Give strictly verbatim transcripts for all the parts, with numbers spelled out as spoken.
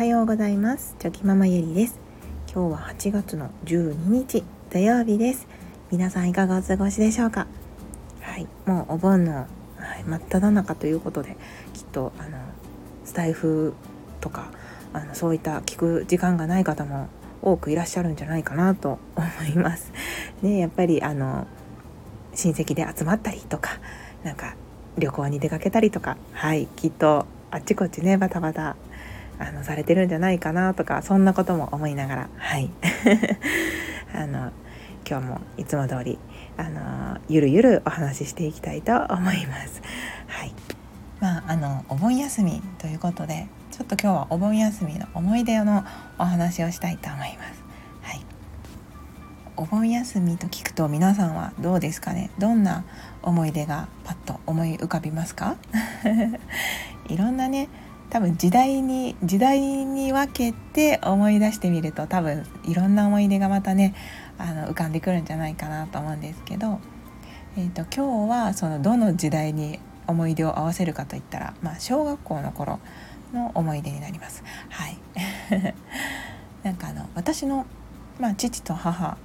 はようございます。チョキママゆりです。今日ははちがつのじゅうににち土曜日です。皆さんいかがお過ごしでしょうか。はい、もうお盆の、はい、真っ只中ということで、きっとあのスタイフとかあのそういった聞く時間がない方も多くいらっしゃるんじゃないかなと思いますね。やっぱりあの親戚で集まったりとか、なんか旅行に出かけたりとか、はい、きっとあっちこっちねバタバタあのされてるんじゃないかなとか、そんなことも思いながら、はいあの今日もいつも通りあのゆるゆるお話ししていきたいと思います。はい、まああのお盆休みということで、ちょっと今日はお盆休みの思い出のお話をしたいと思います。はい、お盆休みと聞くと皆さんはどうですかね。どんな思い出がパッと思い浮かびますか？いろんなね、多分時代に時代に分けて思い出してみると、多分いろんな思い出がまたねあの浮かんでくるんじゃないかなと思うんですけど、えーと、今日はそのどの時代に思い出を合わせるかといったら、まあ、小学校の頃の思い出になります。はい、なんかあの私の、まあ、父と母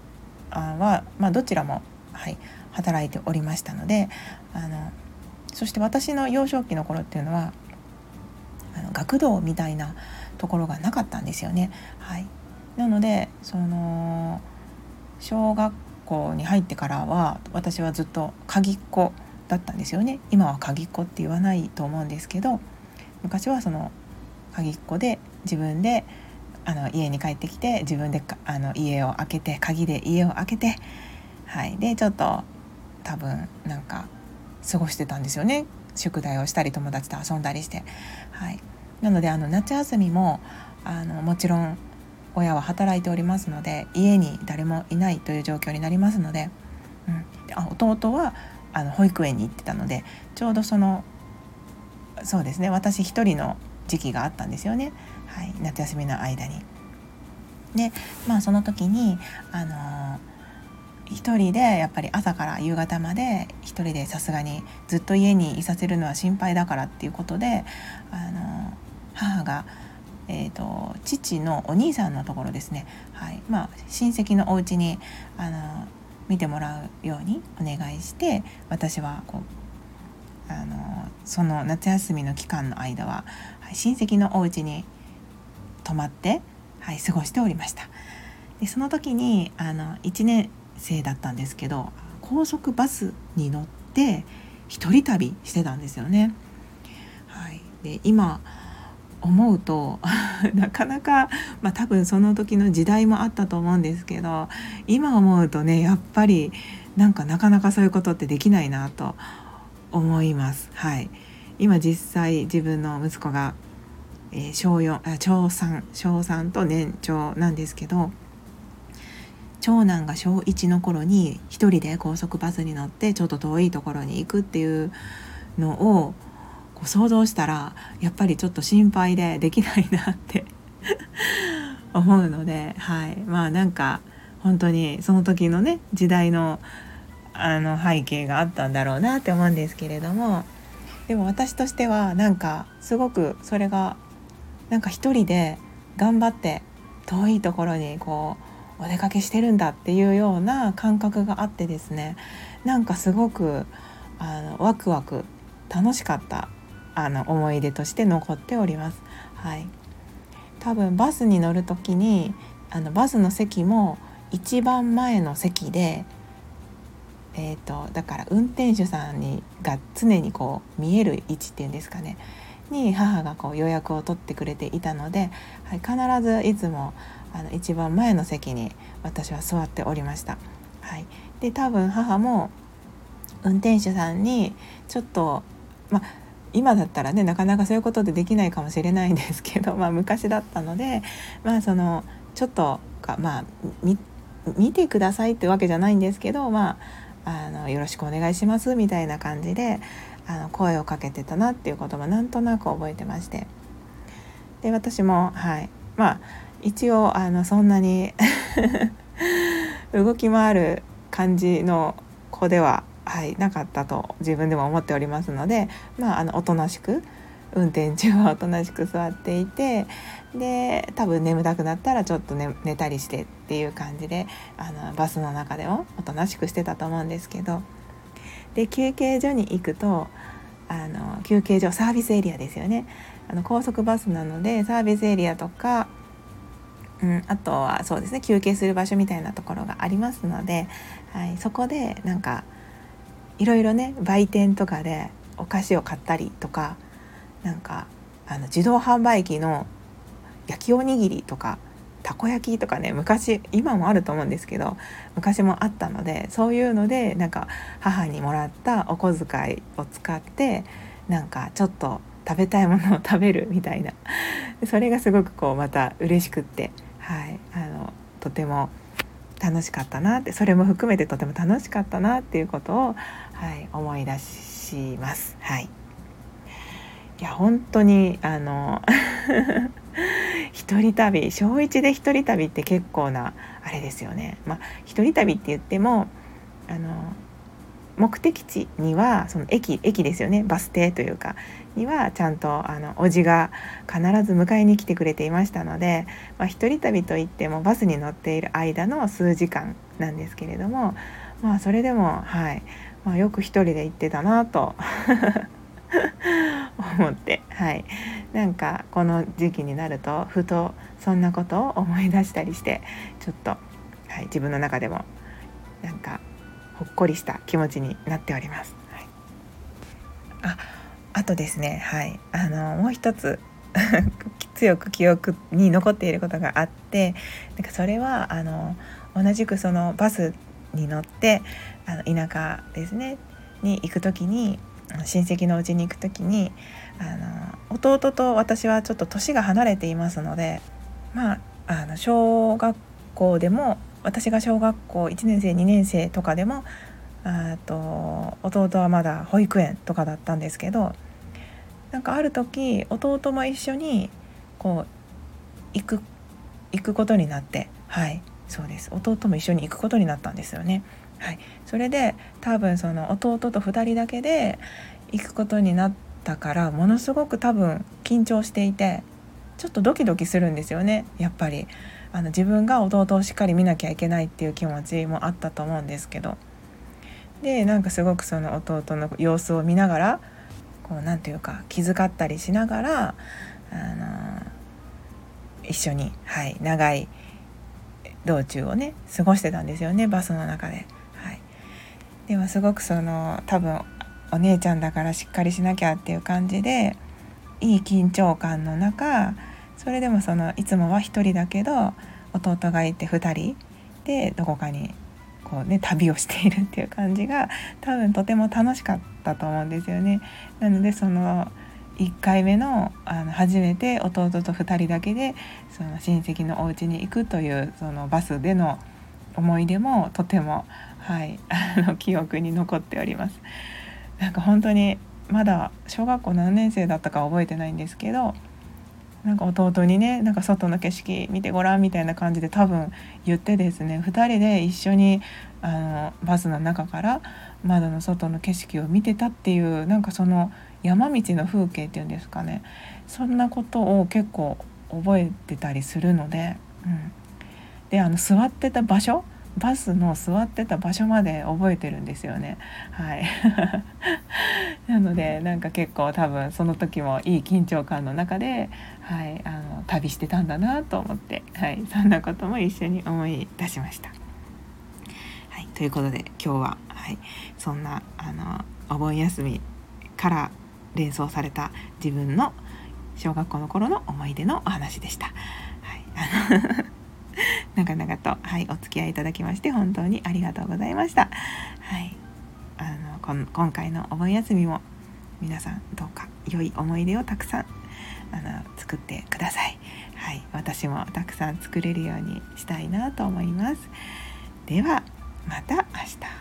は、まあ、どちらも、はい、働いておりましたので、あのそして私の幼少期の頃っていうのはあの学童みたいなところがなかったんですよね。はい、なのでその小学校に入ってからは私はずっと鍵っ子だったんですよね。今は鍵っ子って言わないと思うんですけど、昔はその鍵っ子で自分であの家に帰ってきて、自分であの家を開けて、鍵で家を開けて、はい、でちょっと多分なんか過ごしてたんですよね。宿題をしたり友達と遊んだりして、はい、なのであの夏休みもあのもちろん親は働いておりますので、家に誰もいないという状況になりますので、うん、であ弟はあの保育園に行ってたので、ちょうどそのそうですね、私一人の時期があったんですよね。はい、夏休みの間に。で、まあその時にあの一人でやっぱり朝から夕方まで一人でさすがにずっと家にいさせるのは心配だからっていうことで、あの母が、えーと、父のお兄さんのところですね、はい、まあ、親戚のお家にあの見てもらうようにお願いして、私はこうあのその夏休みの期間の間は、はい、親戚のお家に泊まって、はい、過ごしておりました。でその時にあのいちねんせいだったんですけど、高速バスに乗って一人旅してたんですよね。はい、で今思うとなかなか、まあ、多分その時の時代もあったと思うんですけど、今思うとねやっぱりなんかなかなかそういうことってできないなと思います。はい、今実際自分の息子が、えー、小3と年長なんですけど、長男がしょういちの頃に一人で高速バスに乗ってちょっと遠いところに行くっていうのをこう想像したら、やっぱりちょっと心配でできないなって思うので、はい、まあなんか本当にその時のね時代のあの背景があったんだろうなって思うんですけれども、でも私としてはなんかすごくそれがなんか一人で頑張って遠いところにこうお出かけしてるんだっていうような感覚があってですね、なんかすごくあのワクワク楽しかったあの思い出として残っております。はい、多分バスに乗る時にあのバスの席も一番前の席で、えーと、だから運転手さんにが常にこう見える位置っていうんですかねに母がこう予約を取ってくれていたので、はい、必ずいつもあの一番前の席に私は座っておりました。はい、で多分母も運転手さんにちょっと、まあ、今だったらねなかなかそういうことってできないかもしれないんですけど、まあ、昔だったので、まあ、そのちょっとか、まあ、み見てくださいってわけじゃないんですけど、まあ、あのよろしくお願いしますみたいな感じであの声をかけてたなっていうこともなんとなく覚えてまして、で私も、はい、まあ一応あのそんなに動き回る感じの子では、はい、なかったと自分でも思っておりますので、まあ、あのおとなしく運転中はおとなしく座っていて、で多分眠たくなったらちょっと 寝, 寝たりしてっていう感じで、あのバスの中でもおとなしくしてたと思うんですけど、で休憩所に行くと、あの休憩所サービスエリアですよね。あの高速バスなのでサービスエリアとか、うん、あとはそうですね、休憩する場所みたいなところがありますので、はい、そこでなんかいろいろね、売店とかでお菓子を買ったりとか、なんかあの自動販売機の焼きおにぎりとかたこ焼きとかね、昔今もあると思うんですけど、昔もあったので、そういうのでなんか母にもらったお小遣いを使ってなんかちょっと食べたいものを食べるみたいな、それがすごくこうまた嬉しくって、はい、あのとても楽しかったなって、それも含めてとても楽しかったなっていうことを、はい、思い出します、はい、いや本当にあの一人旅、小一で一人旅って結構なあれですよね。まあ、一人旅って言ってもあの目的地にはその 駅, 駅ですよね、バス停というかにはちゃんとあのおじが必ず迎えに来てくれていましたので、まあ、一人旅といってもバスに乗っている間の数時間なんですけれども、まあ、それでも、はいまあ、よく一人で行ってたなと思って、はい、なんかこの時期になるとふとそんなことを思い出したりして、ちょっと、はい、自分の中でもなんかほっこりした気持ちになっております、はい、あ, あとですね、はい、あのもう一つ強く記憶に残っていることがあって、なんかそれはあの同じくそのバスに乗ってあの田舎ですねに行くときに、親戚のうちに行くときに、あの弟と私はちょっと年が離れていますので、まあ、あの小学校でも私が小学校いちねん生にねん生とかでも、あと弟はまだ保育園とかだったんですけど、なんかある時弟も一緒にこう 行く、行くことになって、はい、そうです。弟も一緒に行くことになったんですよね。はい、それで多分その弟とふたりだけで行くことになったから、ものすごく多分緊張していて、ちょっとドキドキするんですよね。やっぱりあの自分が弟をしっかり見なきゃいけないっていう気持ちもあったと思うんですけど、でなんかすごくその弟の様子を見ながら、こうなんていうか気遣ったりしながら、あのー、一緒に、はい、長い道中をね過ごしてたんですよね、バスの中で、はい、でもすごくその多分お姉ちゃんだからしっかりしなきゃっていう感じで、いい緊張感の中、それでもそのいつもは一人だけど弟がいてふたりでどこかにこうね旅をしているっていう感じが多分とても楽しかったと思うんですよね。なのでそのいっかいめ の, あの初めて弟とふたりだけでその親戚のお家に行くというそのバスでの思い出もとても、はい、あの記憶に残っております。なんか本当にまだ小学校何年生だったか覚えてないんですけど、なんか弟にね、なんか外の景色見てごらんみたいな感じで多分言ってですね、ふたりで一緒にあのバスの中から窓の外の景色を見てたっていう、なんかその山道の風景っていうんですかね、そんなことを結構覚えてたりするので、うん、であの座ってた場所、バスの座ってた場所まで覚えてるんですよね、はい、なのでなんか結構多分その時もいい緊張感の中で、はい、あの旅してたんだなと思って、はい、そんなことも一緒に思い出しました、はい、ということで今日は、はい、そんなあのお盆休みから連想された自分の小学校の頃の思い出のお話でした、はい、あの長々と、はい、お付き合いいただきまして本当にありがとうございました、はい、あのこん今回のお盆休みも皆さんどうか良い思い出をたくさんあの作ってください、はい、私もたくさん作れるようにしたいなと思います。ではまた明日。